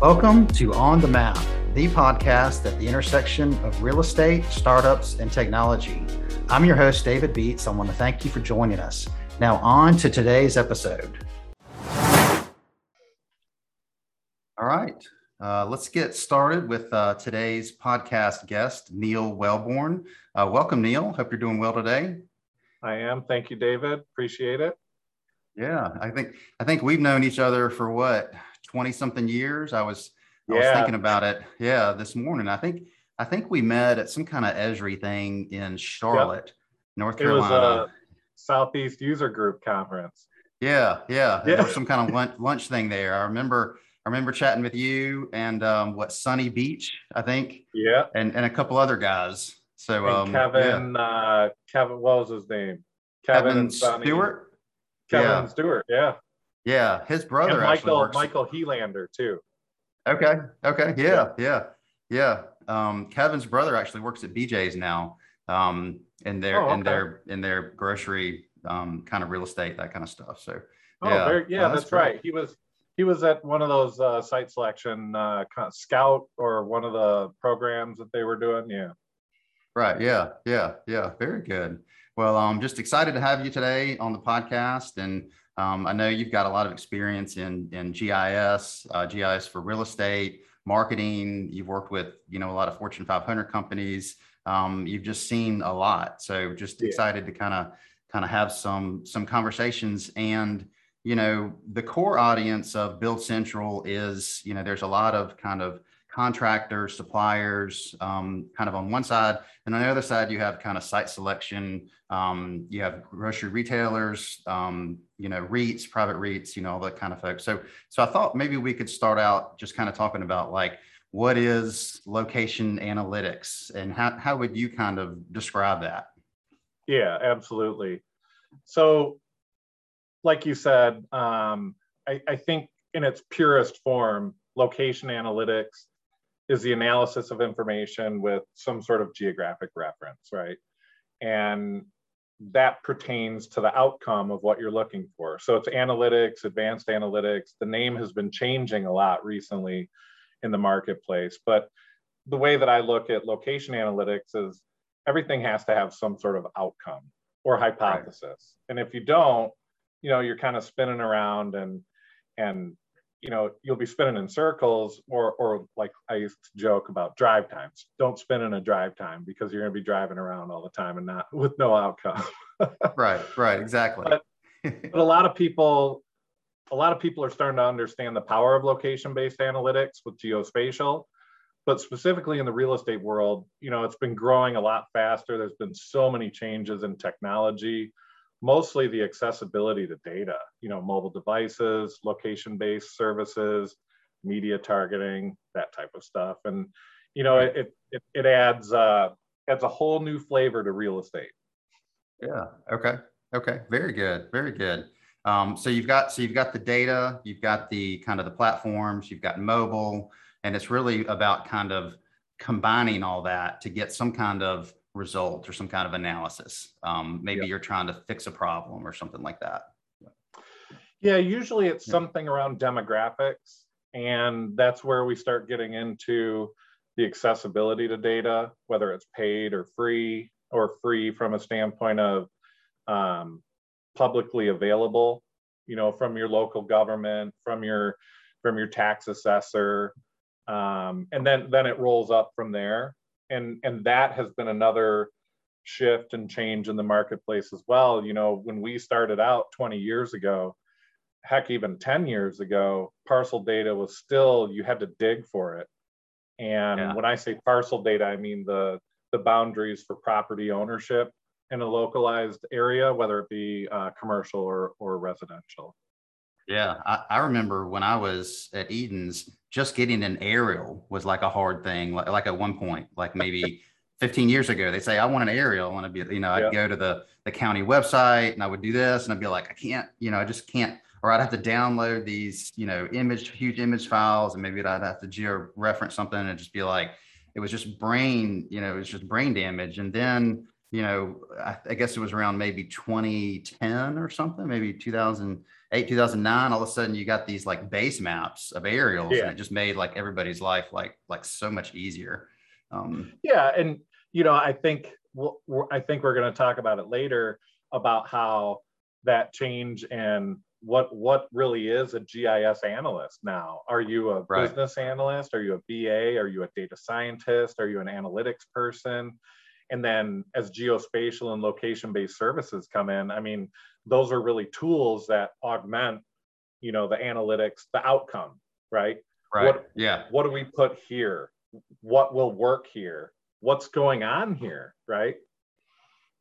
Welcome to On the Map, the podcast at the intersection of real estate, startups, and technology. I'm your host, David Beats. I want to thank you for joining us. Now on to today's episode. All right, let's get started with today's podcast guest, Neal Welbourne. Welcome, Neal. Hope you're doing well today. I am. Thank you, David. Appreciate it. Yeah, I think we've known each other for what? 20 something years. I was thinking about it. Yeah. This morning. I think we met at some kind of Esri thing in Charlotte, North Carolina. It was a Southeast user group conference. Yeah. There was some kind of lunch thing there. I remember chatting with you and Sunny Beach, I think. Yeah. And a couple other guys. So Kevin, what was his name? Kevin and Sunny. Stewart. Kevin Stewart. Yeah. Yeah, his brother and Michael Helander too. Okay. Yeah. Kevin's brother actually works at BJ's now, in their grocery kind of real estate, that kind of stuff. So that's right. He was at one of those site selection kind of scout or one of the programs that they were doing. Yeah. Right. Yeah. Very good. Well, I'm just excited to have you today on the podcast. And I know you've got a lot of experience in GIS for real estate, marketing. You've worked with, a lot of Fortune 500 companies. You've just seen a lot. So just excited to kind of have some conversations. And, the core audience of Build Central is, there's a lot of kind of contractors, suppliers, kind of on one side, and on the other side, you have kind of site selection. You have grocery retailers, REITs, private REITs, all that kind of folks. So I thought maybe we could start out just kind of talking about like, what is location analytics and how would you kind of describe that? Yeah, absolutely. So like you said, I think in its purest form, location analytics is the analysis of information with some sort of geographic reference, right? And that pertains to the outcome of what you're looking for. So it's analytics, advanced analytics. The name has been changing a lot recently in the marketplace, but the way that I look at location analytics is everything has to have some sort of outcome or hypothesis. Right. And if you don't, you're kind of spinning around and you'll be spinning in circles or like I used to joke about drive times. Don't spin in a drive time because you're going to be driving around all the time and not with no outcome. Right. Exactly. But a lot of people are starting to understand the power of location-based analytics with geospatial, but specifically in the real estate world, it's been growing a lot faster. There's been so many changes in technology, mostly the accessibility to data, mobile devices, location-based services, media targeting, that type of stuff. And, it adds a whole new flavor to real estate. Yeah. Okay. Very good. So you've got the data, you've got the kind of the platforms, you've got mobile, and it's really about kind of combining all that to get some kind of result or some kind of analysis. You're trying to fix a problem or something like that. Yeah, usually it's something around demographics, and that's where we start getting into the accessibility to data, whether it's paid or free from a standpoint of publicly available, from your local government, from your tax assessor, and then it rolls up from there. And that has been another shift and change in the marketplace as well. When we started out 20 years ago, heck, even 10 years ago, parcel data was still, you had to dig for it. And when I say parcel data, I mean the boundaries for property ownership in a localized area, whether it be commercial or residential. Yeah, I remember when I was at Eden's, just getting an aerial was like a hard thing. Like at one point, like maybe 15 years ago, they say, I want an aerial. And I'd be, I'd go to the county website and I would do this. And I'd be like, I can't, I just can't. Or I'd have to download these, huge image files. And maybe I'd have to geo-reference something and just be like, it was just brain damage. And then, I guess it was around maybe 2010 or something, maybe 2000. 2008, 2009, all of a sudden you got these like base maps of aerials, and it just made like everybody's life like so much easier. And you know, I think we're going to talk about it later about how that change and what really is a GIS analyst now. Are you a business analyst? Are you a BA? Are you a data scientist? Are you an analytics person? And then as geospatial and location-based services come in, I mean, those are really tools that augment, you know, the analytics, the outcome, right? Right. What do we put here? What will work here? What's going on here, right?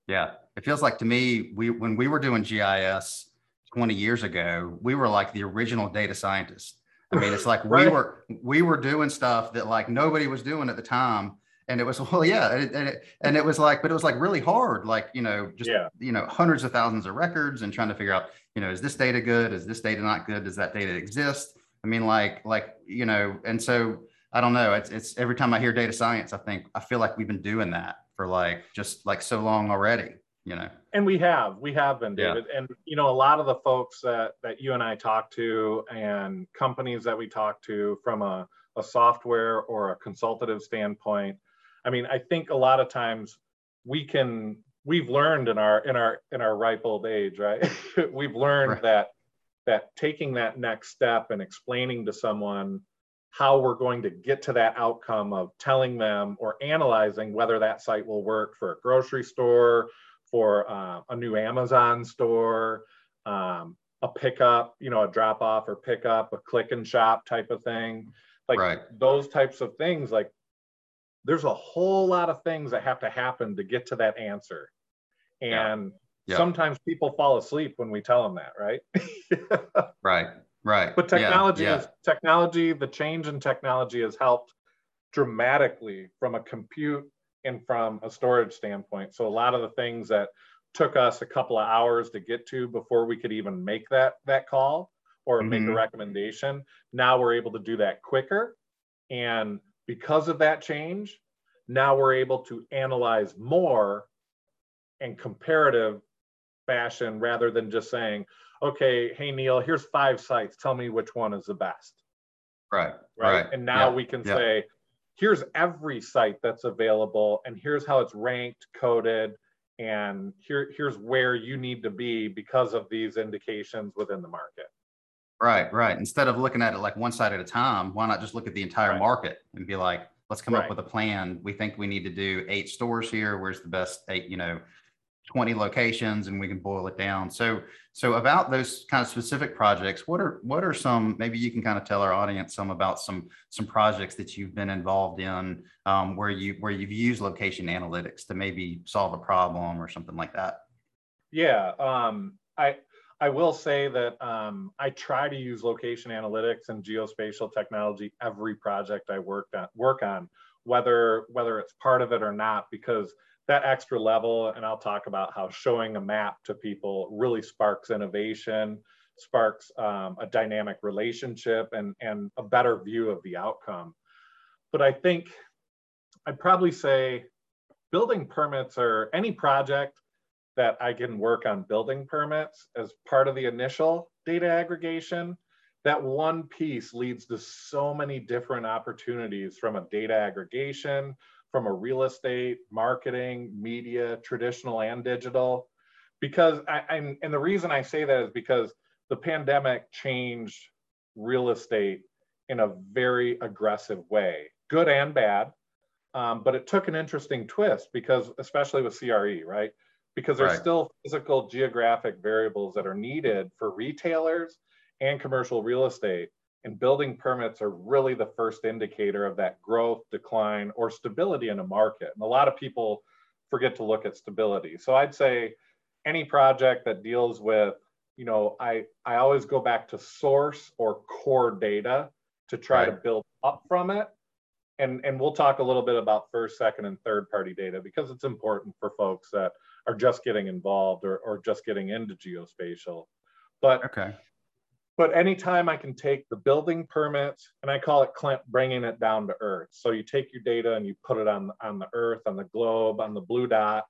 Yeah, it feels like to me, when we were doing GIS 20 years ago, we were like the original data scientists. I mean, it's like we were doing stuff that like nobody was doing at the time. And it was, and it was like, but it was like really hard, like, you know, just, you know, hundreds of thousands of records and trying to figure out, you know, is this data good? Is this data not good? Does that data exist? I mean, like, you know, and so I don't know, it's every time I hear data science, I feel like we've been doing that for like, just like so long already, you know? And we have been, David. Yeah. And, you know, a lot of the folks that you and I talk to and companies that we talk to from a software or a consultative standpoint, I mean, I think a lot of times we've learned in our ripe old age, right? We've learned that taking that next step and explaining to someone how we're going to get to that outcome of telling them or analyzing whether that site will work for a grocery store, for a new Amazon store, a pickup, you know, a drop off or pickup, a click and shop type of thing, like those types of things, like. There's a whole lot of things that have to happen to get to that answer. And sometimes people fall asleep when we tell them that, right? Right. But technology, the change in technology has helped dramatically from a compute and from a storage standpoint. So a lot of the things that took us a couple of hours to get to before we could even make that call or make a recommendation, now we're able to do that quicker. And because of that change, now we're able to analyze more in comparative fashion rather than just saying, okay, hey, Neal, here's 5 sites. Tell me which one is the best. Right. And now we can say, here's every site that's available and here's how it's ranked, coded, and here's where you need to be because of these indications within the market. Right. Instead of looking at it like one site at a time, why not just look at the entire market and be like, let's come up with a plan. We think we need to do 8 stores here. Where's the best 8, you know, 20 locations, and we can boil it down. So about those kind of specific projects, what are some, maybe you can kind of tell our audience some about some projects that you've been involved in where you've used location analytics to maybe solve a problem or something like that. Yeah. I will say that I try to use location analytics and geospatial technology every project I work on, whether it's part of it or not, because that extra level, and I'll talk about how showing a map to people really sparks innovation, sparks a dynamic relationship and a better view of the outcome. But I think I'd probably say building permits or any project that I can work on building permits as part of the initial data aggregation, that one piece leads to so many different opportunities from a data aggregation, from a real estate, marketing, media, traditional and digital. Because and the reason I say that is because the pandemic changed real estate in a very aggressive way, good and bad, but it took an interesting twist because especially with CRE, right? Because there's still physical geographic variables that are needed for retailers and commercial real estate. And building permits are really the first indicator of that growth, decline, or stability in a market. And a lot of people forget to look at stability. So I'd say any project that deals with, you know, I always go back to source or core data to try to build up from it. And we'll talk a little bit about first, second, and third party data because it's important for folks that are just getting involved or just getting into geospatial. But anytime I can take the building permits, and I call it bringing it down to earth. So you take your data and you put it on the earth, on the globe, on the blue dot,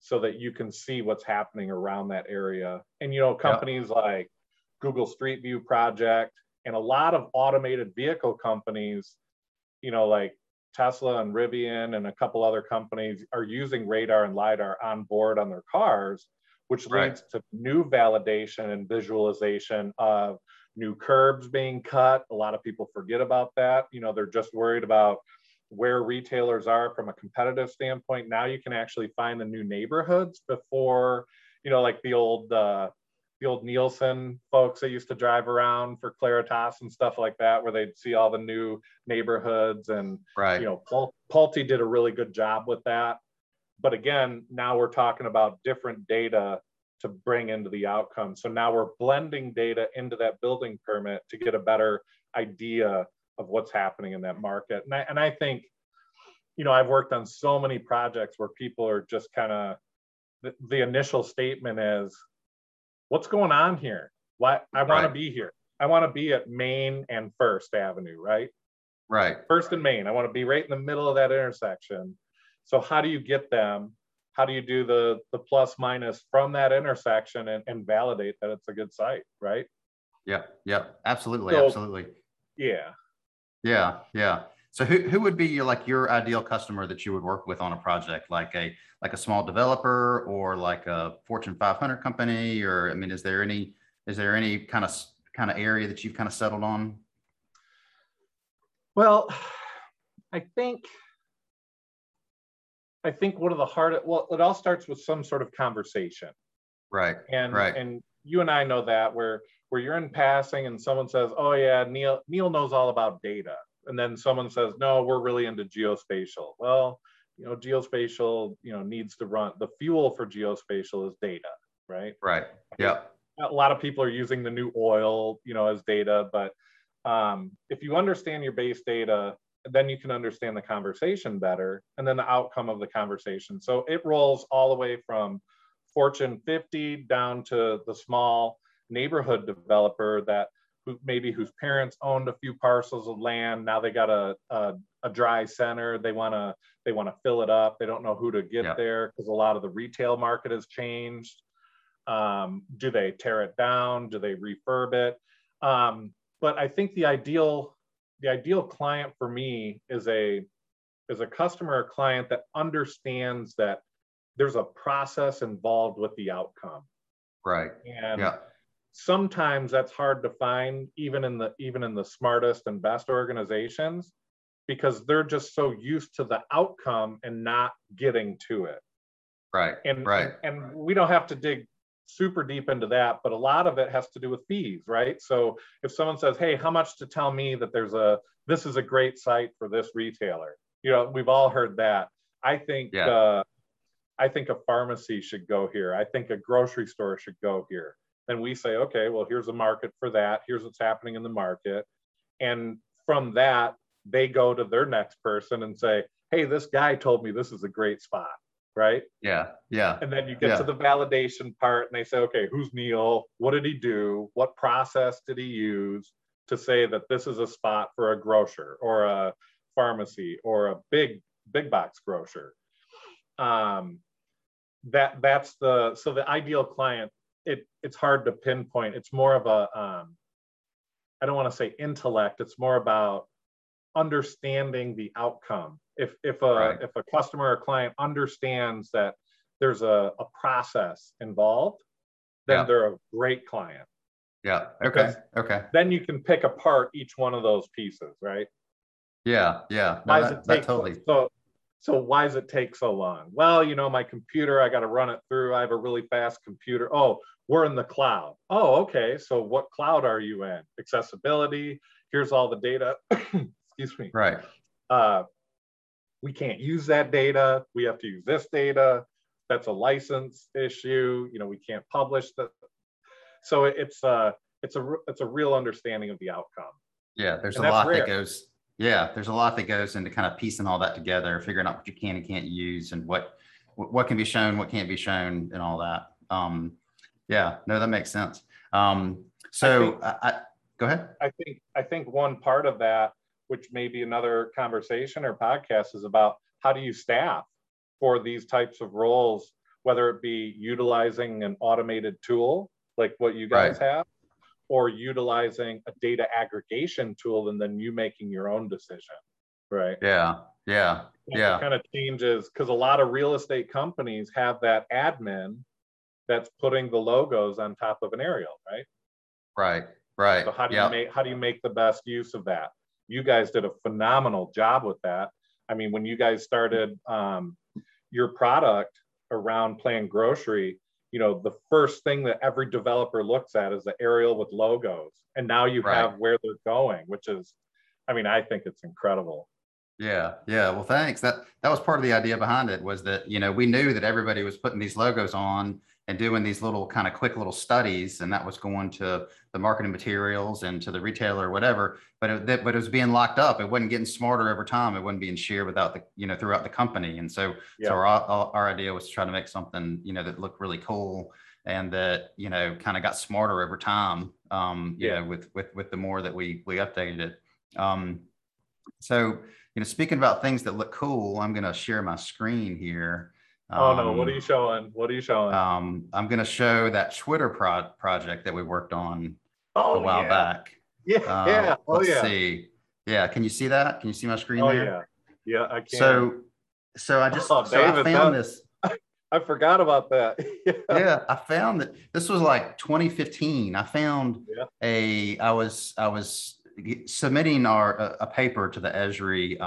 so that you can see what's happening around that area. And you know, companies like Google Street View project, and a lot of automated vehicle companies, you know, like Tesla and Rivian and a couple other companies are using radar and LiDAR on board on their cars, which leads to new validation and visualization of new curbs being cut. A lot of people forget about that. You know, they're just worried about where retailers are from a competitive standpoint. Now you can actually find the new neighborhoods before, you know, like the old Nielsen folks that used to drive around for Claritas and stuff like that, where they'd see all the new neighborhoods. And, you know, Pulte did a really good job with that. But again, now we're talking about different data to bring into the outcome. So now we're blending data into that building permit to get a better idea of what's happening in that market. And I think, you know, I've worked on so many projects where people are just kind of, the initial statement is, what's going on here? Why I want to be here. I want to be at Main and First Avenue, right? First and Main. I want to be right in the middle of that intersection. So how do you get them? How do you do the plus minus from that intersection and validate that it's a good site, right? Yeah, absolutely. So who would be your ideal customer that you would work with on a project, like a small developer or like a Fortune 500 company? Or I mean, is there any kind of area that you've kind of settled on? Well, I think one of the hardest, it all starts with some sort of conversation. And you and I know that where you're in passing and someone says, oh yeah, Neal knows all about data. And then someone says, no, we're really into geospatial. Well, you know, geospatial, you know, needs to run, the fuel for geospatial is data, right? A lot of people are using the new oil, you know, as data, but if you understand your base data, then you can understand the conversation better and then the outcome of the conversation. So it rolls all the way from Fortune 50 down to the small neighborhood developer that whose parents owned a few parcels of land. Now they got a dry center. They want to fill it up. They don't know who to get there because a lot of the retail market has changed. Do they tear it down? Do they refurb it? But I think the ideal client for me is a customer or client that understands that there's a process involved with the outcome. Sometimes that's hard to find even in the smartest and best organizations, because they're just so used to the outcome and not getting to it. And we don't have to dig super deep into that, but a lot of it has to do with fees, right? So if someone says, hey, how much to tell me that this is a great site for this retailer? You know, we've all heard that. I think a pharmacy should go here. I think a grocery store should go here. And we say, okay, well, here's a market for that. Here's what's happening in the market. And from that, they go to their next person and say, hey, this guy told me this is a great spot, right? And then you get to the validation part and they say, okay, who's Neal? What did he do? What process did he use to say that this is a spot for a grocer or a pharmacy or a big box grocer? So the ideal client, it's hard to pinpoint. It's more of a, I don't want to say intellect. It's more about understanding the outcome. If a customer or client understands that there's a process involved, then they're a great client. Okay. Then you can pick apart each one of those pieces, right? So why does it take so long? Well, you know, my computer, I got to run it through. I have a really fast computer. Oh, we're in the cloud. Oh, okay. So what cloud are you in? Accessibility. Here's all the data. Excuse me. We can't use that data. We have to use this data. That's a license issue. You know, we can't publish that. So it's a real understanding of the outcome. There's a lot that goes into kind of piecing all that together, figuring out what you can and can't use and what can be shown, what can't be shown, and all that. That makes sense. So I go ahead. I think one part of that, which may be another conversation or podcast, is about how do you staff for these types of roles, whether it be utilizing an automated tool like what you guys have, or utilizing a data aggregation tool and then you making your own decision, right? Yeah, yeah, yeah. It kind of changes, because a lot of real estate companies have that admin that's putting the logos on top of an aerial, right? Right, right. So how do you make, how do you make the best use of that? You guys did a phenomenal job with that. I mean, when you guys started your product around Plan Grocery, you know, the first thing that every developer looks at is the aerial with logos. And now you have where they're going, which is, I mean, I think it's incredible. Yeah. Yeah. Well, thanks. That was part of the idea behind it, was that, you know, we knew that everybody was putting these logos on and doing these little kind of quick little studies, and that was going to the marketing materials and to the retailer or whatever, but it was being locked up. It wasn't getting smarter over time. It wasn't being shared without the, you know, throughout the company. And so, so our idea was to try to make something, you know, that looked really cool and that, you know, kind of got smarter over time, you know, with the more that we updated it. So, you know, speaking about things that look cool, I'm going to share my screen here. Oh no, what are you showing? What are you showing? I'm going to show that Twitter project that we worked on a while back. Yeah, yeah. Let's see. Yeah, can you see that? Can you see my screen there? Yeah, yeah, I can. So I just David, I found this. I forgot about that. Yeah, I found that this was like 2015. I found I was submitting a paper to the Esri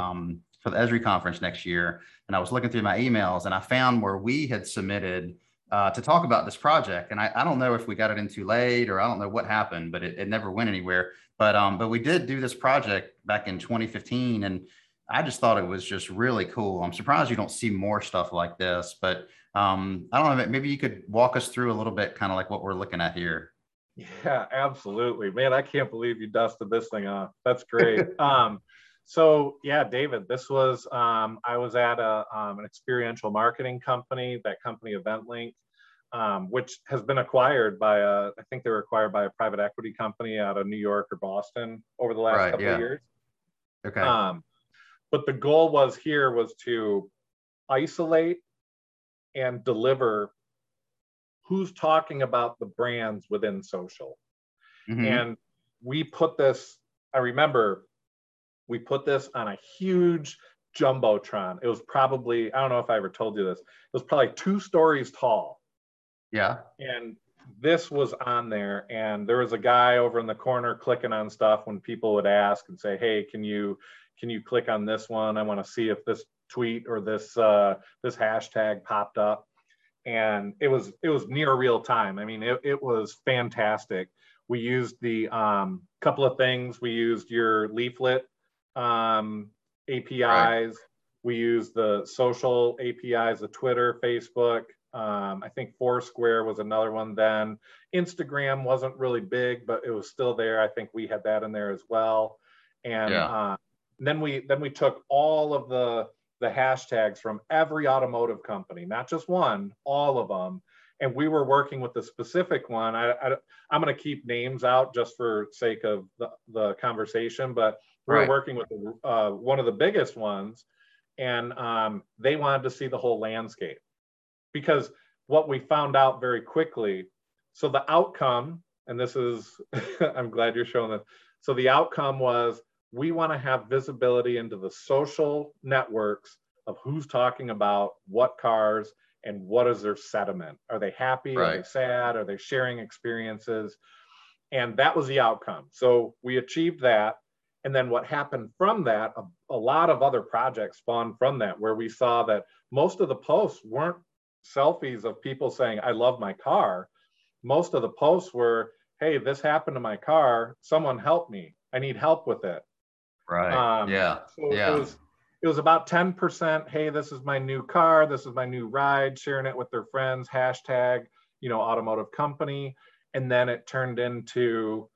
for the Esri conference next year. And I was looking through my emails and I found where we had submitted to talk about this project. And I don't know if we got it in too late or I don't know what happened, but it never went anywhere. But we did do this project back in 2015. And I just thought it was just really cool. I'm surprised you don't see more stuff like this, but I don't know, maybe you could walk us through a little bit, kind of like what we're looking at here. Yeah, absolutely. Man, I can't believe you dusted this thing off. That's great. So yeah, David, this was, I was at an experiential marketing company, that company EventLink, which has been acquired by, I think they were acquired by a private equity company out of New York or Boston over the last couple of years. Okay. But the goal was here was to isolate and deliver who's talking about the brands within social. Mm-hmm. And we put this, I remember, we put this on a huge jumbotron. It was probably, I don't know if I ever told you this, it was probably 2 stories tall. Yeah. And this was on there, and there was a guy over in the corner clicking on stuff when people would ask and say, hey, can you click on this one? I want to see if this tweet or this this hashtag popped up. And it was near real time. I mean, it was fantastic. We used the couple of things. We used your Leaflet APIs, we use the social APIs, the Twitter, Facebook, I think Foursquare was another one then. Instagram wasn't really big, but it was still there. I think we had that in there as well. And then we took all of the hashtags from every automotive company, not just one, all of them. And we were working with the specific one. I'm going to keep names out just for sake of the conversation, but we were working with one of the biggest ones, and they wanted to see the whole landscape, because what we found out very quickly, so the outcome, and this is, I'm glad you're showing this. So the outcome was, we want to have visibility into the social networks of who's talking about what cars and what is their sentiment. Are they happy? Are they sad? Are they sharing experiences? And that was the outcome. So we achieved that. And then what happened from that, a lot of other projects spawned from that, where we saw that most of the posts weren't selfies of people saying, I love my car. Most of the posts were, hey, this happened to my car. Someone help me. I need help with it. Right. So yeah. It was about 10%. Hey, this is my new car. This is my new ride. Sharing it with their friends. Hashtag, you know, automotive company. And then it turned into,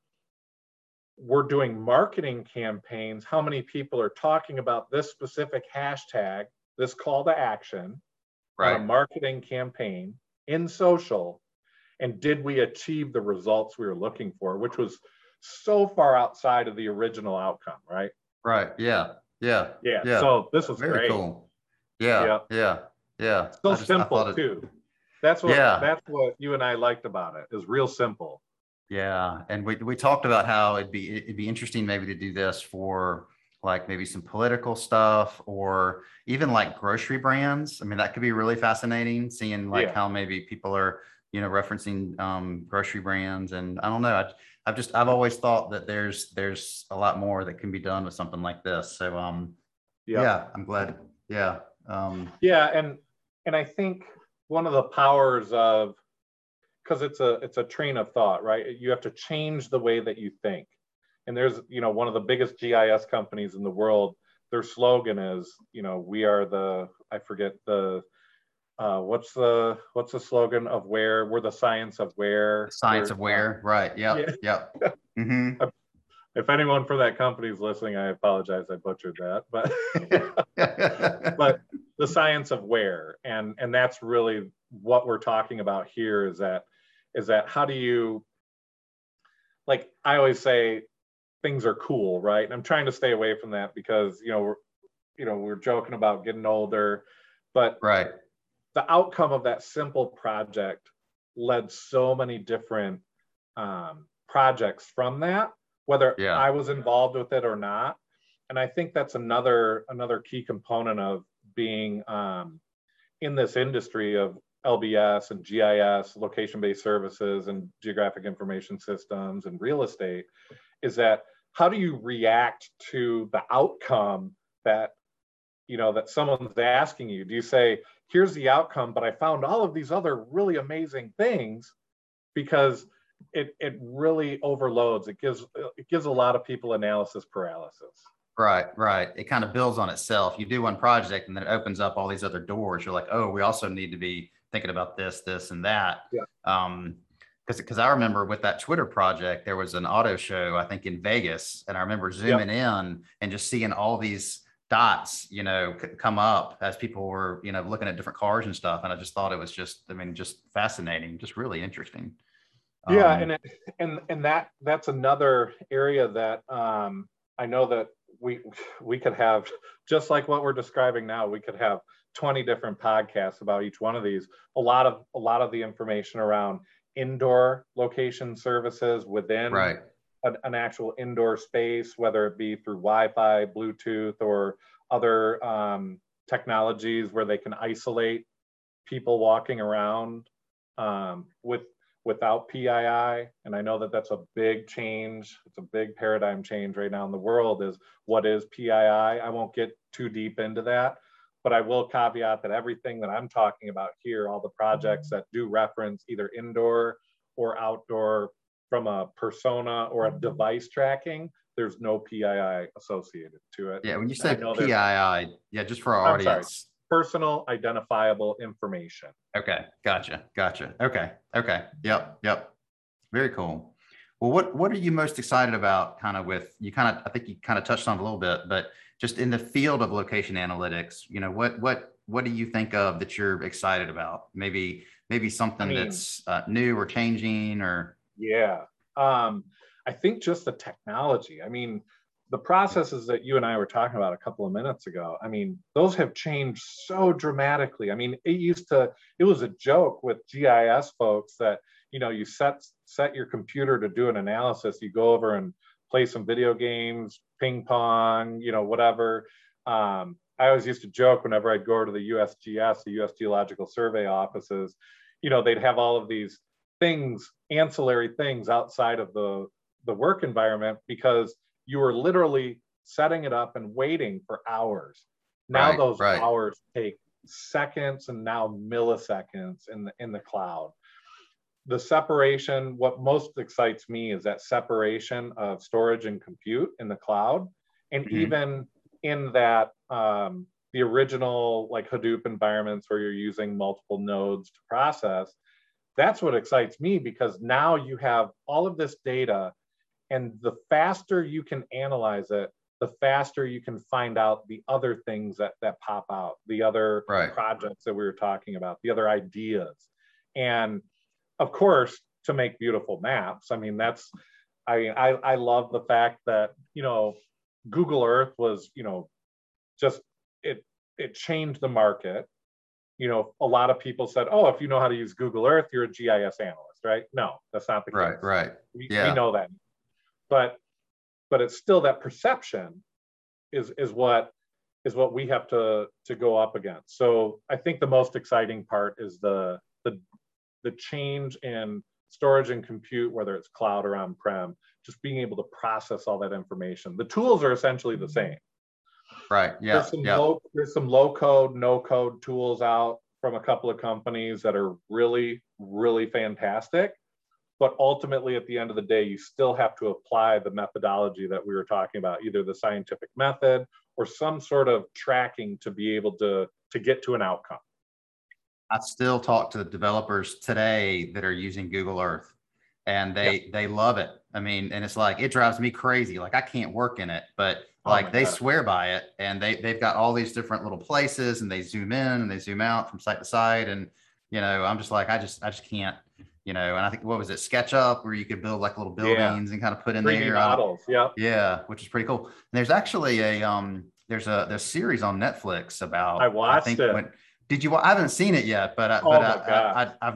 we're doing marketing campaigns. How many people are talking about this specific hashtag, this call to action, on a marketing campaign in social? And did we achieve the results we were looking for, which was so far outside of the original outcome, right? Right. Yeah. Yeah. Yeah. Yeah. So this was very great. Cool. Yeah. Yeah. Yeah. Yeah. So simple too. That's what you and I liked about it. It was real simple. Yeah, and we talked about how it'd be interesting maybe to do this for like maybe some political stuff or even like grocery brands. I mean, that could be really fascinating, seeing like how maybe people are, you know, referencing grocery brands. And I don't know, I've always thought that there's a lot more that can be done with something like this. So I'm glad. Yeah. And I think one of the powers of, because it's a train of thought, right? You have to change the way that you think. And there's, you know, one of the biggest GIS companies in the world, their slogan is, you know, we are the, I forget the, what's the slogan of where? We're the science of where. Science of where, right. Yeah. Mm-hmm. If anyone from that company is listening, I apologize, I butchered that. But but the science of where, and that's really what we're talking about here is that how do you, like I always say, things are cool, right? And I'm trying to stay away from that because, you know, we're joking about getting older, but right. The outcome of that simple project led so many different projects from that, whether I was involved with it or not. And I think that's another key component of being in this industry of LBS and GIS, location-based services and geographic information systems and real estate, is that how do you react to the outcome that, you know, that someone's asking you? Do you say, here's the outcome, but I found all of these other really amazing things? Because it really overloads. It gives a lot of people analysis paralysis. Right. It kind of builds on itself. You do one project and then it opens up all these other doors. You're like, oh, we also need to be thinking about this and that. Yeah. Because I remember with that Twitter project, there was an auto show, I think in Vegas. And I remember zooming in and just seeing all these dots, you know, come up as people were, you know, looking at different cars and stuff. And I just thought it was just fascinating, just really interesting. Yeah. And that's another area that I know that we could have, just like what we're describing now, we could have 20 different podcasts about each one of these. A lot of the information around indoor location services within an actual indoor space, whether it be through Wi-Fi, Bluetooth, or other technologies where they can isolate people walking around without PII. And I know that that's a big change. It's a big paradigm change right now in the world, is what is PII? I won't get too deep into that, but I will caveat that everything that I'm talking about here, all the projects that do reference either indoor or outdoor from a persona or a device tracking, there's no PII associated to it. Yeah, when you say PII, just for our audience. Sorry. Personal identifiable information. Okay, gotcha. Okay, yep. Very cool. Well, what are you most excited about? I think you kind of touched on it a little bit, but just in the field of location analytics, you know, what do you think of that you're excited about? Maybe something that's new or changing or. Yeah, I think just the technology. I mean, the processes that you and I were talking about a couple of minutes ago, I mean, those have changed so dramatically. I mean, it was a joke with GIS folks that, you know, you set your computer to do an analysis, you go over and play some video games, ping pong, you know, whatever. I always used to joke whenever I'd go to the USGS, the US Geological Survey offices, you know, they'd have all of these things, ancillary things outside of the work environment, because you were literally setting it up and waiting for hours. Now those hours take seconds and now milliseconds in the cloud. The separation, what most excites me is that separation of storage and compute in the cloud. And even in that, the original like Hadoop environments where you're using multiple nodes to process, that's what excites me, because now you have all of this data. And the faster you can analyze it, the faster you can find out the other things that pop out, the other projects that we were talking about, the other ideas. And of course, to make beautiful maps. I mean, I love the fact that, you know, Google Earth was, you know, just, it changed the market. You know, a lot of people said, oh, if you know how to use Google Earth, you're a GIS analyst. right? No, that's not the case. Right, right. We know that. But it's still that perception is what we have to go up against. So I think the most exciting part is the change in storage and compute, whether it's cloud or on-prem, just being able to process all that information. The tools are essentially the same. Right, yeah. There's some low-code, no-code tools out from a couple of companies that are really, really fantastic. But ultimately, at the end of the day, you still have to apply the methodology that we were talking about, either the scientific method or some sort of tracking to be able to get to an outcome. I still talk to the developers today that are using Google Earth, and they love it. I mean, and it's like, it drives me crazy. Like, I can't work in it, but like they swear by it, and they've got all these different little places, and they zoom in and they zoom out from site to site. And, you know, I'm just like, I just can't, you know. And I think, what was it, SketchUp, where you could build like little buildings and kind of put in 3D there. Models. Yeah. Yeah. Which is pretty cool. And there's actually there's a series on Netflix about, I think it. Did you? I haven't seen it yet, but I've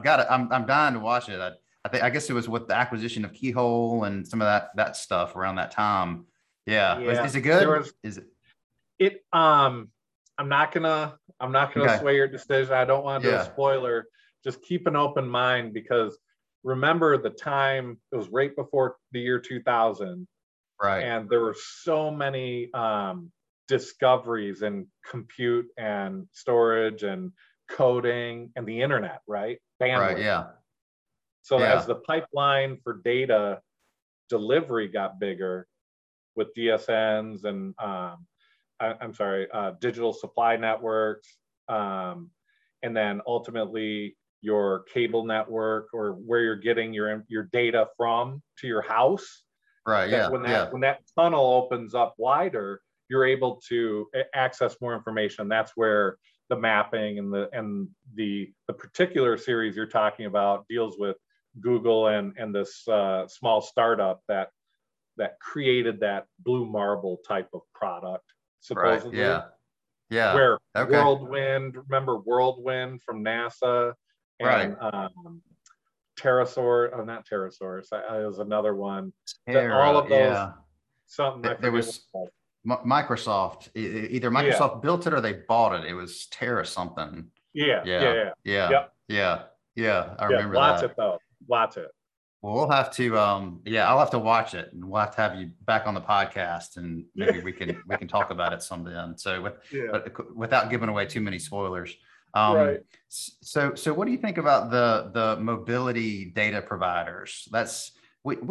got it. I'm dying to watch it. I guess it was with the acquisition of Keyhole and some of that stuff around that time. Yeah, yeah. Is it good? Is it? I'm not gonna sway your decision. I don't want to do a spoiler. Just keep an open mind, because remember the time, it was right before the year 2000, right? And there were so many discoveries in compute and storage and coding and the internet, right? Bandwidth. Right, yeah. So as the pipeline for data delivery got bigger with DSNs and digital supply networks, and then ultimately your cable network, or where you're getting your data from to your house. Right. Yeah. When that tunnel opens up wider, you're able to access more information. That's where the mapping and the particular series you're talking about deals with Google and this small startup that created that blue marble type of product, supposedly. Right. Yeah. Yeah. Where WorldWind, remember WorldWind from NASA, and not Pterosaur. It was another one. All of those. Yeah. Microsoft, either Microsoft built it or they bought it. It was Terra something. Yeah. I remember that. Watch it. Well, we'll have to. I'll have to watch it, and we'll have to have you back on the podcast, and maybe we can talk about it someday. So, but without giving away too many spoilers. Right. So what do you think about the mobility data providers? We've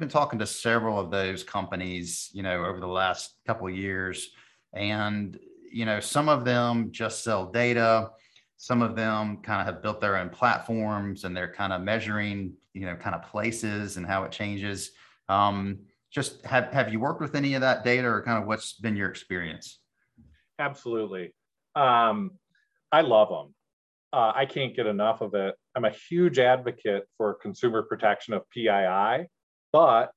been talking to several of those companies, you know, over the last couple of years, and, you know, some of them just sell data. Some of them kind of have built their own platforms, and they're kind of measuring, you know, kind of places and how it changes. Just have you worked with any of that data, or kind of what's been your experience? Absolutely. I love them. I can't get enough of it. I'm a huge advocate for consumer protection of PII, but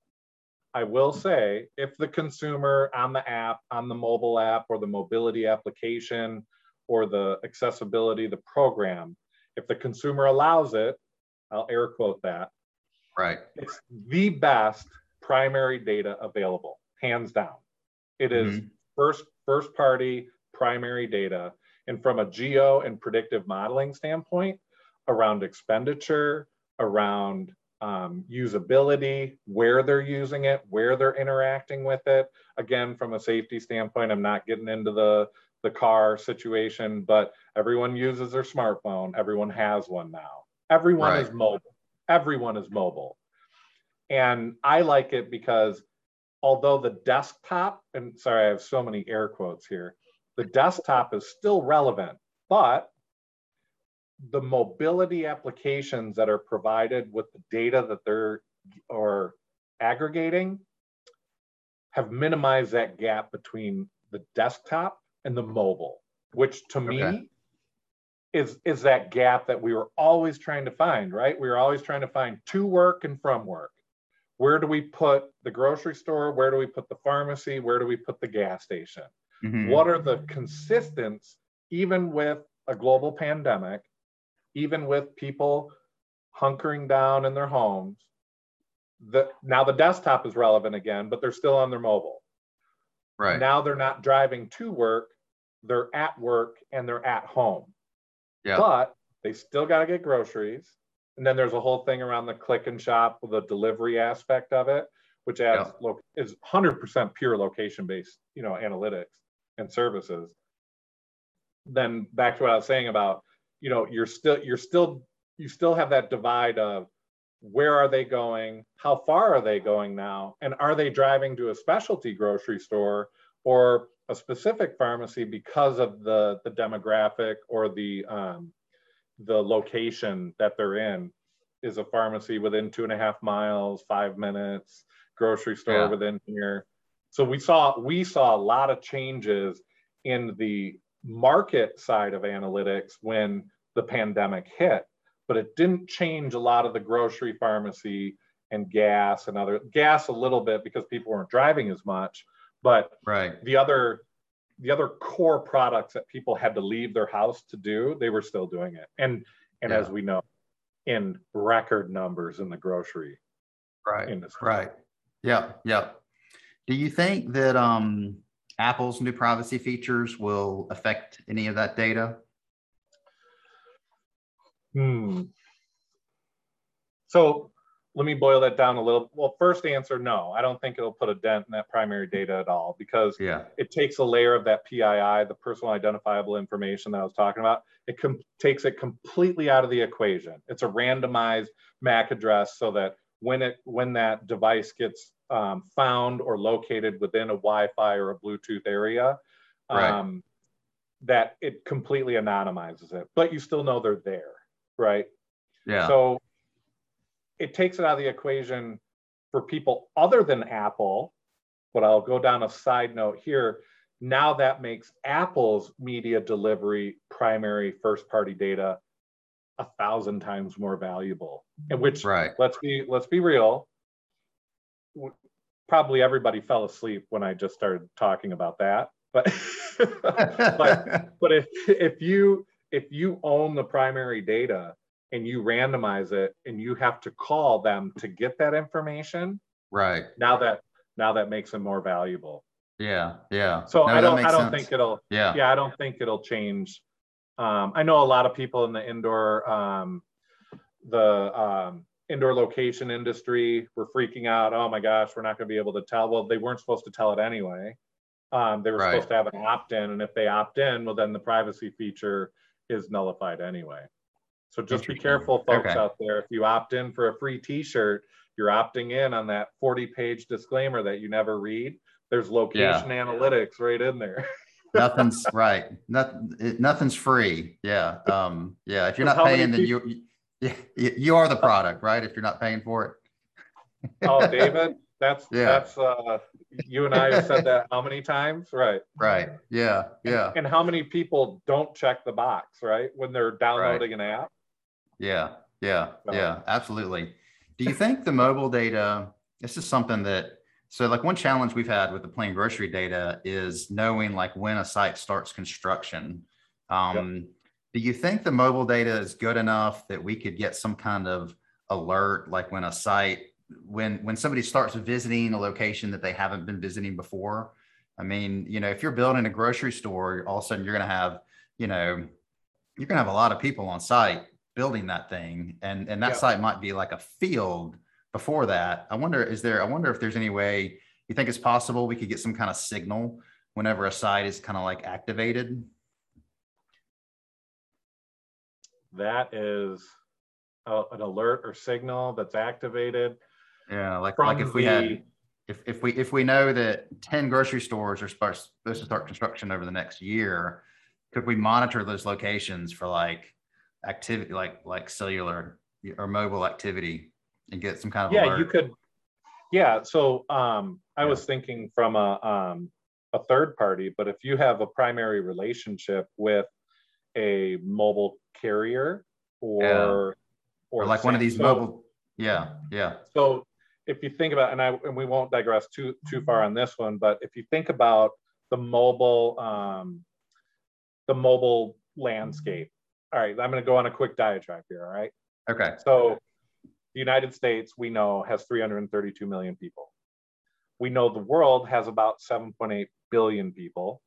I will say, if the consumer on the app, on the mobile app, or the mobility application, or the accessibility, the program, if the consumer allows it, I'll air quote that. Right. It's the best primary data available, hands down. It is first party primary data. And from a geo and predictive modeling standpoint, around expenditure, around usability, where they're using it, where they're interacting with it. Again, from a safety standpoint, I'm not getting into the car situation, but everyone uses their smartphone. Everyone has one now. Everyone is mobile. Everyone is mobile. And I like it because although the desktop, and sorry, I have so many air quotes here, the desktop is still relevant, but the mobility applications that are provided with the data that they're aggregating have minimized that gap between the desktop and the mobile, which to me is that gap that we were always trying to find, right? We were always trying to find to work and from work. Where do we put the grocery store? Where do we put the pharmacy? Where do we put the gas station? Mm-hmm. What are the consistents, even with a global pandemic, even with people hunkering down in their homes. Now the desktop is relevant again, but they're still on their mobile. Right. Now they're not driving to work, they're at work and they're at home. Yeah. But they still got to get groceries. And then there's a whole thing around the click and shop, the delivery aspect of it, which adds is 100% pure location-based, analytics and services. Then back to what I was saying about, you still have that divide of where are they going, how far are they going now, and are they driving to a specialty grocery store or a specific pharmacy because of the demographic or the location that they're in. Is a pharmacy within 2.5 miles, 5 minutes, grocery store within here. So we saw a lot of changes in the market side of analytics when the pandemic hit, but it didn't change a lot of the grocery, pharmacy, and gas and other gas a little bit because people weren't driving as much, but the other core products that people had to leave their house to do, they were still doing it. And as we know, in record numbers in the grocery industry. Right. Yeah. Yeah. Do you think that Apple's new privacy features will affect any of that data? So let me boil that down a little. Well, first answer, no, I don't think it'll put a dent in that primary data at all because it takes a layer of that PII, the personal identifiable information that I was talking about. It takes it completely out of the equation. It's a randomized MAC address so that when that device gets found or located within a Wi-Fi or a Bluetooth area, that it completely anonymizes it, but you still know they're there, right? Yeah. So it takes it out of the equation for people other than Apple, but I'll go down a side note here. Now that makes Apple's media delivery primary first-party data 1,000 times more valuable, and which let's be real. Probably everybody fell asleep when I just started talking about that, but but if you own the primary data and you randomize it and you have to call them to get that information, right? Now that makes it more valuable. Yeah. Yeah. So I don't think it'll change. I know a lot of people in the indoor location industry were freaking out. Oh my gosh, we're not going to be able to tell. Well, they weren't supposed to tell it anyway. They were supposed to have an opt-in, and if they opt in, well, then the privacy feature is nullified anyway. So just be careful, folks out there. If you opt in for a free t-shirt, you're opting in on that 40-page disclaimer that you never read. There's location analytics right in there. Nothing's nothing's free. Yeah. If you're not paying, then you are the product, right? If you're not paying for it. Oh, David, that's you and I have said that how many times? Right. Right. Yeah. Yeah. And how many people don't check the box, right? When they're downloading an app. Yeah. Yeah. So. Yeah. Absolutely. Do you think the mobile data, this is something that, so like one challenge we've had with the Plan grocery data is knowing like when a site starts construction. Do you think the mobile data is good enough that we could get some kind of alert, like when a site, when somebody starts visiting a location that they haven't been visiting before? I mean, if you're building a grocery store, all of a sudden you're going to have, you're going to have a lot of people on site building that thing. And that site might be like a field before that. I wonder if there's any way you think it's possible we could get some kind of signal whenever a site is kind of like activated. That is an alert or signal that's activated. Yeah, like if we know that 10 grocery stores are supposed to start construction over the next year, could we monitor those locations for like activity, like cellular or mobile activity? And get some kind of alert. You could. Yeah. So I was thinking from a third party, but if you have a primary relationship with a mobile carrier or like Samsung, one of these mobile. Yeah. Yeah. So if you think about, and we won't digress too far on this one, but if you think about the mobile landscape. All right, I'm going to go on a quick diatribe here. All right. Okay. So The United States, we know, has 332 million people. We know the world has about 7.8 billion people.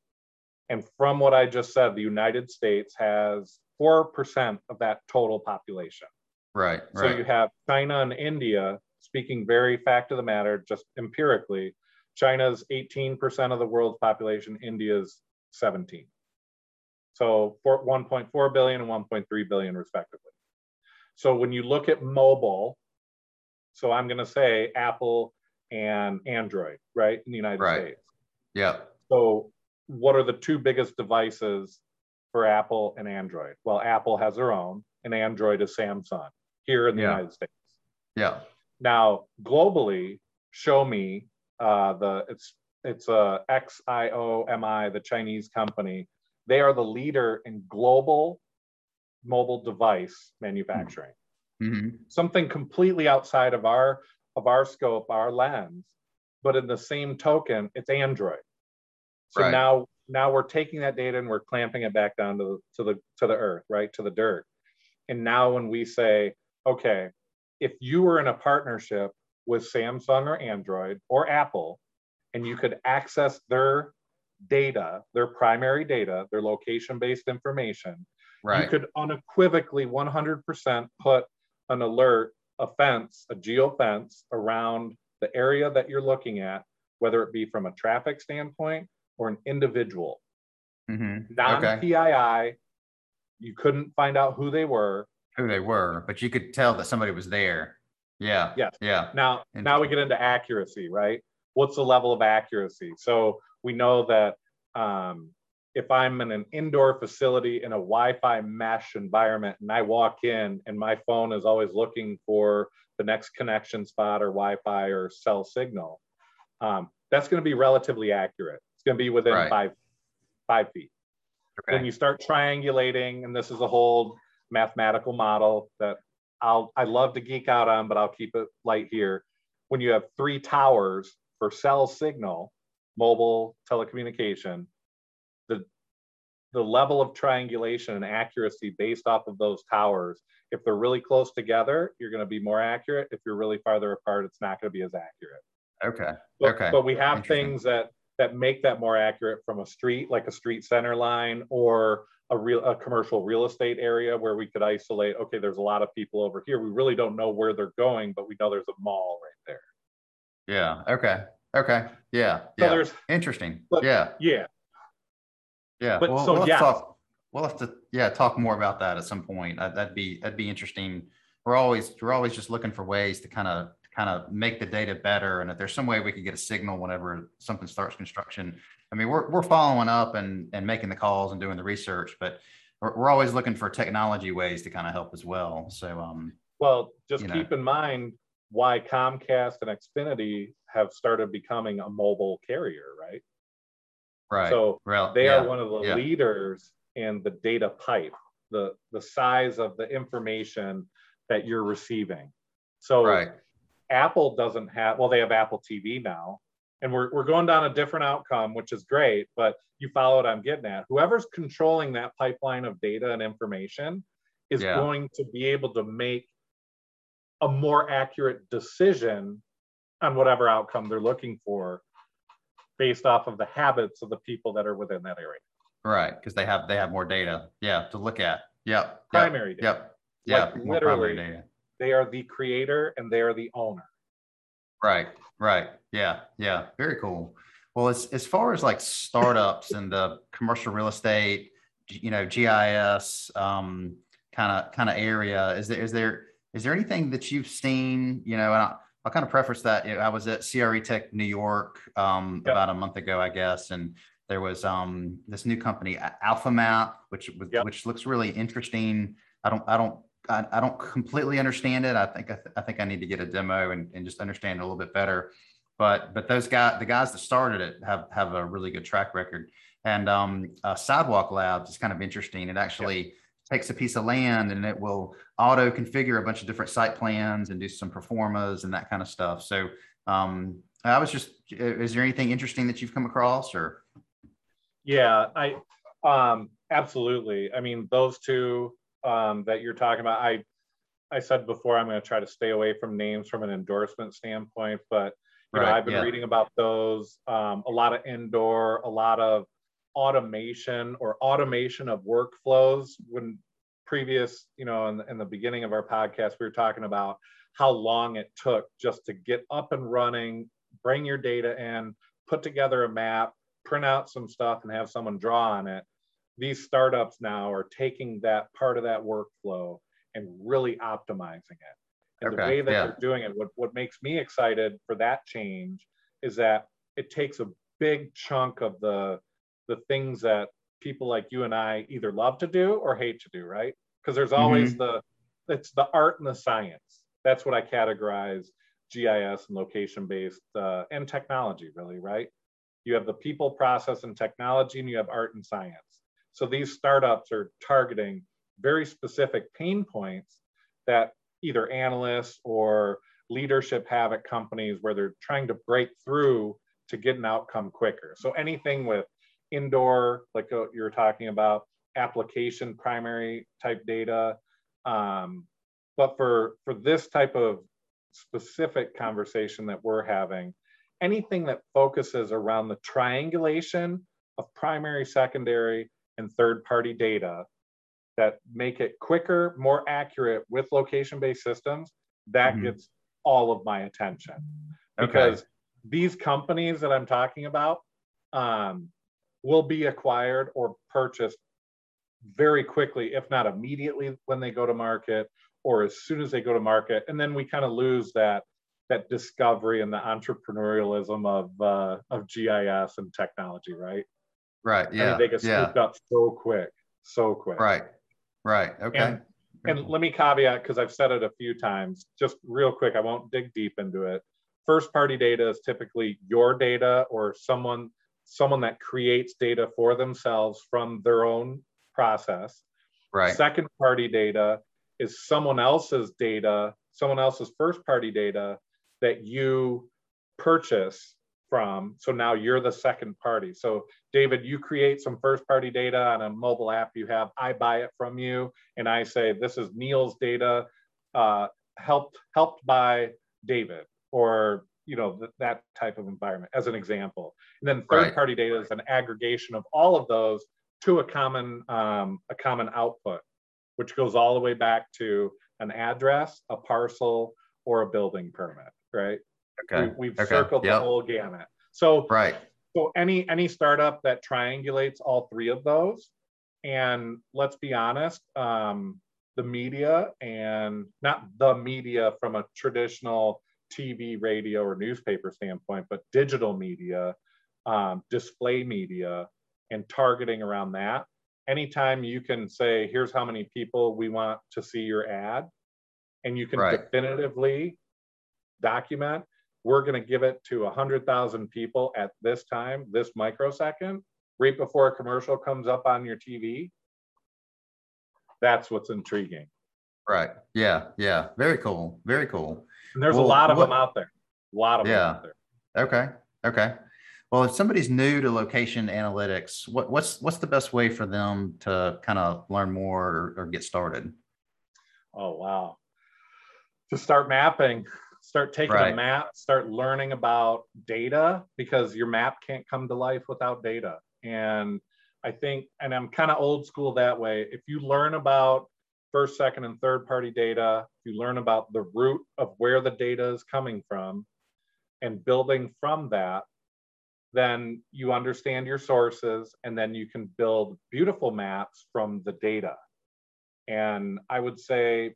And from what I just said, the United States has 4% of that total population. Right, right. So you have China and India, speaking very fact of the matter, just empirically, China's 18% of the world's population, India's 17. So 1.4 billion and 1.3 billion respectively. So when you look at mobile, so I'm going to say Apple and Android, right, in the United States. Yeah. So what are the two biggest devices for Apple and Android? Well, Apple has their own, and Android is Samsung here in the United States. Yeah. Now, globally, Xiaomi, it's XIOMI, the Chinese company. They are the leader in global mobile device manufacturing. Mm-hmm. Something completely outside of our scope, our lens, but in the same token, it's Android. So now we're taking that data and we're clamping it back down to the earth, right? To the dirt. And now when we say, okay, if you were in a partnership with Samsung or Android or Apple, and you could access their data, their primary data, their location-based information, you could unequivocally 100% put an alert, a fence, a geofence around the area that you're looking at, whether it be from a traffic standpoint or an individual. Mm-hmm. Non-PII, you couldn't find out who they were. Who they were, but you could tell that somebody was there. Yeah. Yes. Yeah. Now we get into accuracy, right? What's the level of accuracy? So we know that if I'm in an indoor facility in a Wi-Fi mesh environment and I walk in and my phone is always looking for the next connection spot or Wi-Fi or cell signal, that's going to be relatively accurate. It's going to be within five feet. Okay. Then you start triangulating, and this is a whole mathematical model that I love to geek out on, but I'll keep it light here. When you have three towers for cell signal, mobile telecommunication, the level of triangulation and accuracy based off of those towers, if they're really close together, you're going to be more accurate. If you're really farther apart, it's not going to be as accurate. Okay. But we have things that make that more accurate from a street, like a street center line or a commercial real estate area where we could isolate, okay, there's a lot of people over here. We really don't know where they're going, but we know there's a mall right there. Yeah. Okay. Okay. Yeah. So there's interesting. But, yeah. Yeah. But well, we'll have to talk more about that at some point. That'd be interesting. We're always just looking for ways to kind of make the data better. And if there's some way we could get a signal whenever something starts construction, I mean, we're following up and making the calls and doing the research, but we're always looking for technology ways to kind of help as well. So, keep in mind why Comcast and Xfinity have started becoming a mobile carrier, right? Right. So they are one of the leaders in the data pipe, the size of the information that you're receiving. So Apple doesn't have, well, they have Apple TV now, and we're going down a different outcome, which is great, but you follow what I'm getting at. Whoever's controlling that pipeline of data and information is going to be able to make a more accurate decision on whatever outcome they're looking for based off of the habits of the people that are within that area. Right, because they have more data, to look at. Yep. Primary data. Yep. Yeah, like literally, data. They are the creator and they are the owner. Right. Yeah. Very cool. Well, as far as like startups and the commercial real estate, GIS kind of area, is there anything that you've seen, and I'll kind of preface that. I was at CRE Tech New York about a month ago, I guess. And there was this new company, AlphaMap, which looks really interesting. I don't completely understand it. I think I need to get a demo and just understand it a little bit better. But the guys that started it have a really good track record. And Sidewalk Labs is kind of interesting. It actually takes a piece of land and it will auto configure a bunch of different site plans and do some performas and that kind of stuff. So is there anything interesting that you've come across or? Yeah, absolutely. I mean, those two that you're talking about, I I said before, I'm going to try to stay away from names from an endorsement standpoint, but you know, I've been reading about those, a lot of indoor, a lot of automation or automation of workflows. When previous, you know, in the beginning of our podcast, we were talking about how long it took just to get up and running, bring your data in, put together a map, print out some stuff and have someone draw on it. These startups now are taking that part of that workflow and really optimizing it. And the way that they're doing it, what makes me excited for that change is that it takes a big chunk of the things that people like you and I either love to do or hate to do, right? Because there's always it's the art and the science. That's what I categorize GIS and location-based and technology, really, right? You have the people, process, and technology, and you have art and science. So these startups are targeting very specific pain points that either analysts or leadership have at companies where they're trying to break through to get an outcome quicker. So anything with indoor, like you're talking about, application primary type data. But for this type of specific conversation that we're having, anything that focuses around the triangulation of primary, secondary, and third-party data that make it quicker, more accurate with location-based systems, that gets all of my attention. Because these companies that I'm talking about will be acquired or purchased very quickly, if not immediately when they go to market or as soon as they go to market. And then we kind of lose that discovery and the entrepreneurialism of GIS and technology, right? Right, yeah. I mean, they get scooped up so quick. Right. Okay. And let me caveat, because I've said it a few times, just real quick, I won't dig deep into it. First party data is typically your data or someone that creates data for themselves from their own process. Right. Second party data is someone else's data, someone else's first party data that you purchase from. So now you're the second party. So David, you create some first party data on a mobile app you have. I buy it from you and I say, this is Neal's data helped by David, or you know, that type of environment as an example. And then third party data is an aggregation of all of those to a common output, which goes all the way back to an address, a parcel, or a building permit, right? Okay. We've circled the whole gamut. So, so any startup that triangulates all three of those, and let's be honest, the media, and not the media from a traditional TV, radio, or newspaper standpoint, but digital media, display media, and targeting around that. Anytime you can say, here's how many people we want to see your ad, and you can definitively document, we're going to give it to 100,000 people at this time, this microsecond, right before a commercial comes up on your TV. That's what's intriguing. Right. Yeah. Yeah. Very cool. Very cool. And there's a lot of them out there. A lot of them out there. Okay. Okay. Well, if somebody's new to location analytics, what's the best way for them to kind of learn more or get started? Oh, wow. To start mapping. Start taking a map, start learning about data, because your map can't come to life without data. And I think, and I'm kind of old school that way, if you learn about first, second, and third party data, you learn about the root of where the data is coming from and building from that, then you understand your sources and then you can build beautiful maps from the data. And I would say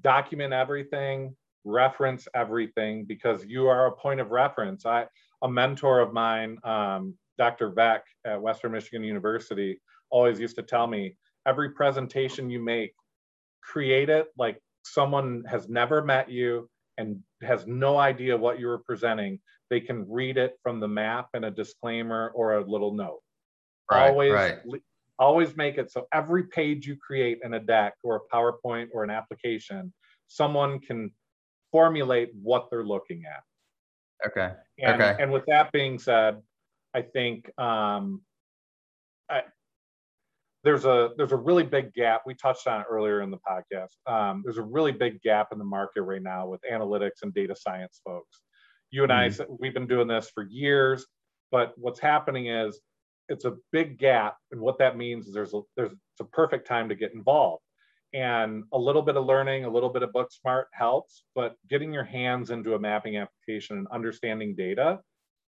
document everything, reference everything, because you are a point of reference. A mentor of mine, Dr. Veck at Western Michigan University, always used to tell me, every presentation you make, create it like someone has never met you and has no idea what you were presenting. They can read it from the map and a disclaimer or a little note. Always make it so every page you create in a deck or a PowerPoint or an application, someone can formulate what they're looking at. Okay. And with that being said, I think there's a really big gap. We touched on it earlier in the podcast. There's a really big gap in the market right now with analytics and data science folks. You and I, we've been doing this for years, but what's happening is it's a big gap. And what that means is it's a perfect time to get involved. And a little bit of learning, a little bit of book smart helps, but getting your hands into a mapping application and understanding data,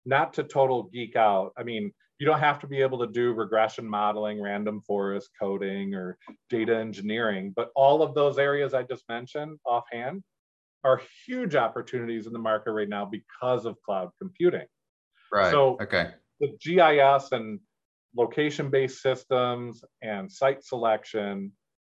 not to total geek out. I mean, you don't have to be able to do regression modeling, random forest coding, or data engineering, but all of those areas I just mentioned offhand are huge opportunities in the market right now because of cloud computing. Right. So okay. With GIS and location-based systems and site selection,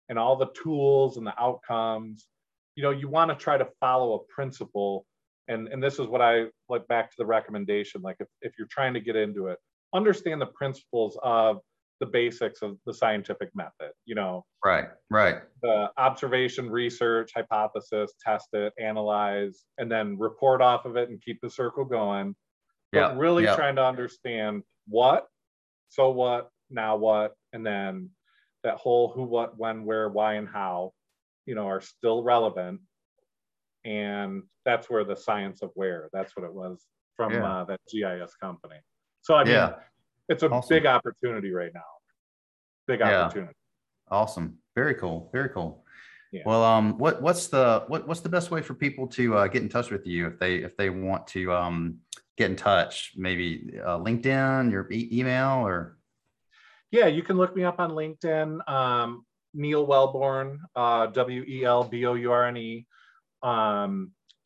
and all the tools and the outcomes, you know, you want to try to follow a principle. And this is what I like back to the recommendation. Like if you're trying to get into it, understand the principles of the basics of the scientific method, you know. Right, right. The observation, research, hypothesis, test it, analyze, and then report off of it and keep the circle going. But yeah, really yeah. trying to understand what, so what, now what, and then that whole who, what, when, where, why, and how, you know, are still relevant. And that's where the science of where, that's what it was from yeah. That GIS company. So I mean, yeah. it's a awesome. Big opportunity right now. Big opportunity. Yeah. Awesome. Very cool. Very cool. Yeah. Well, what's the best way for people to get in touch with you if they want to get in touch? Maybe LinkedIn, your email, or. Yeah, you can look me up on LinkedIn, Neal Welbourne, W-E-L-B-O-U-R-N-E.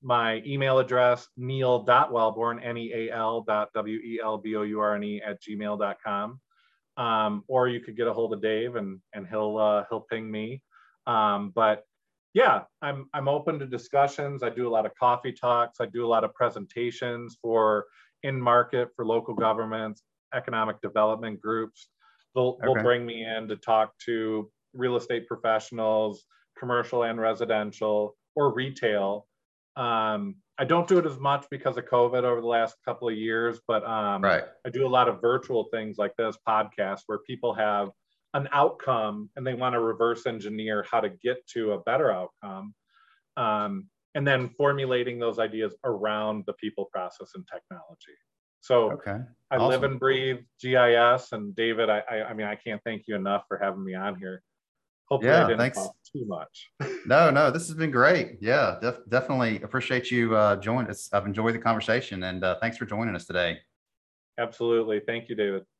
My email address, neal.welbourne, neal.welbourne @gmail.com. Or you could get a hold of Dave and he'll ping me. But yeah, I'm open to discussions. I do a lot of coffee talks. I do a lot of presentations for in-market, for local governments, economic development groups. They'll bring me in to talk to real estate professionals, commercial and residential, or retail. I don't do it as much because of COVID over the last couple of years, but I do a lot of virtual things like this podcast where people have an outcome and they want to reverse engineer how to get to a better outcome, and then formulating those ideas around the people, process, and technology. So I live and breathe GIS, and David, I mean, I can't thank you enough for having me on here. Hopefully I didn't talk too much. No, this has been great. Yeah, definitely appreciate you joining us. I've enjoyed the conversation, and thanks for joining us today. Absolutely. Thank you, David.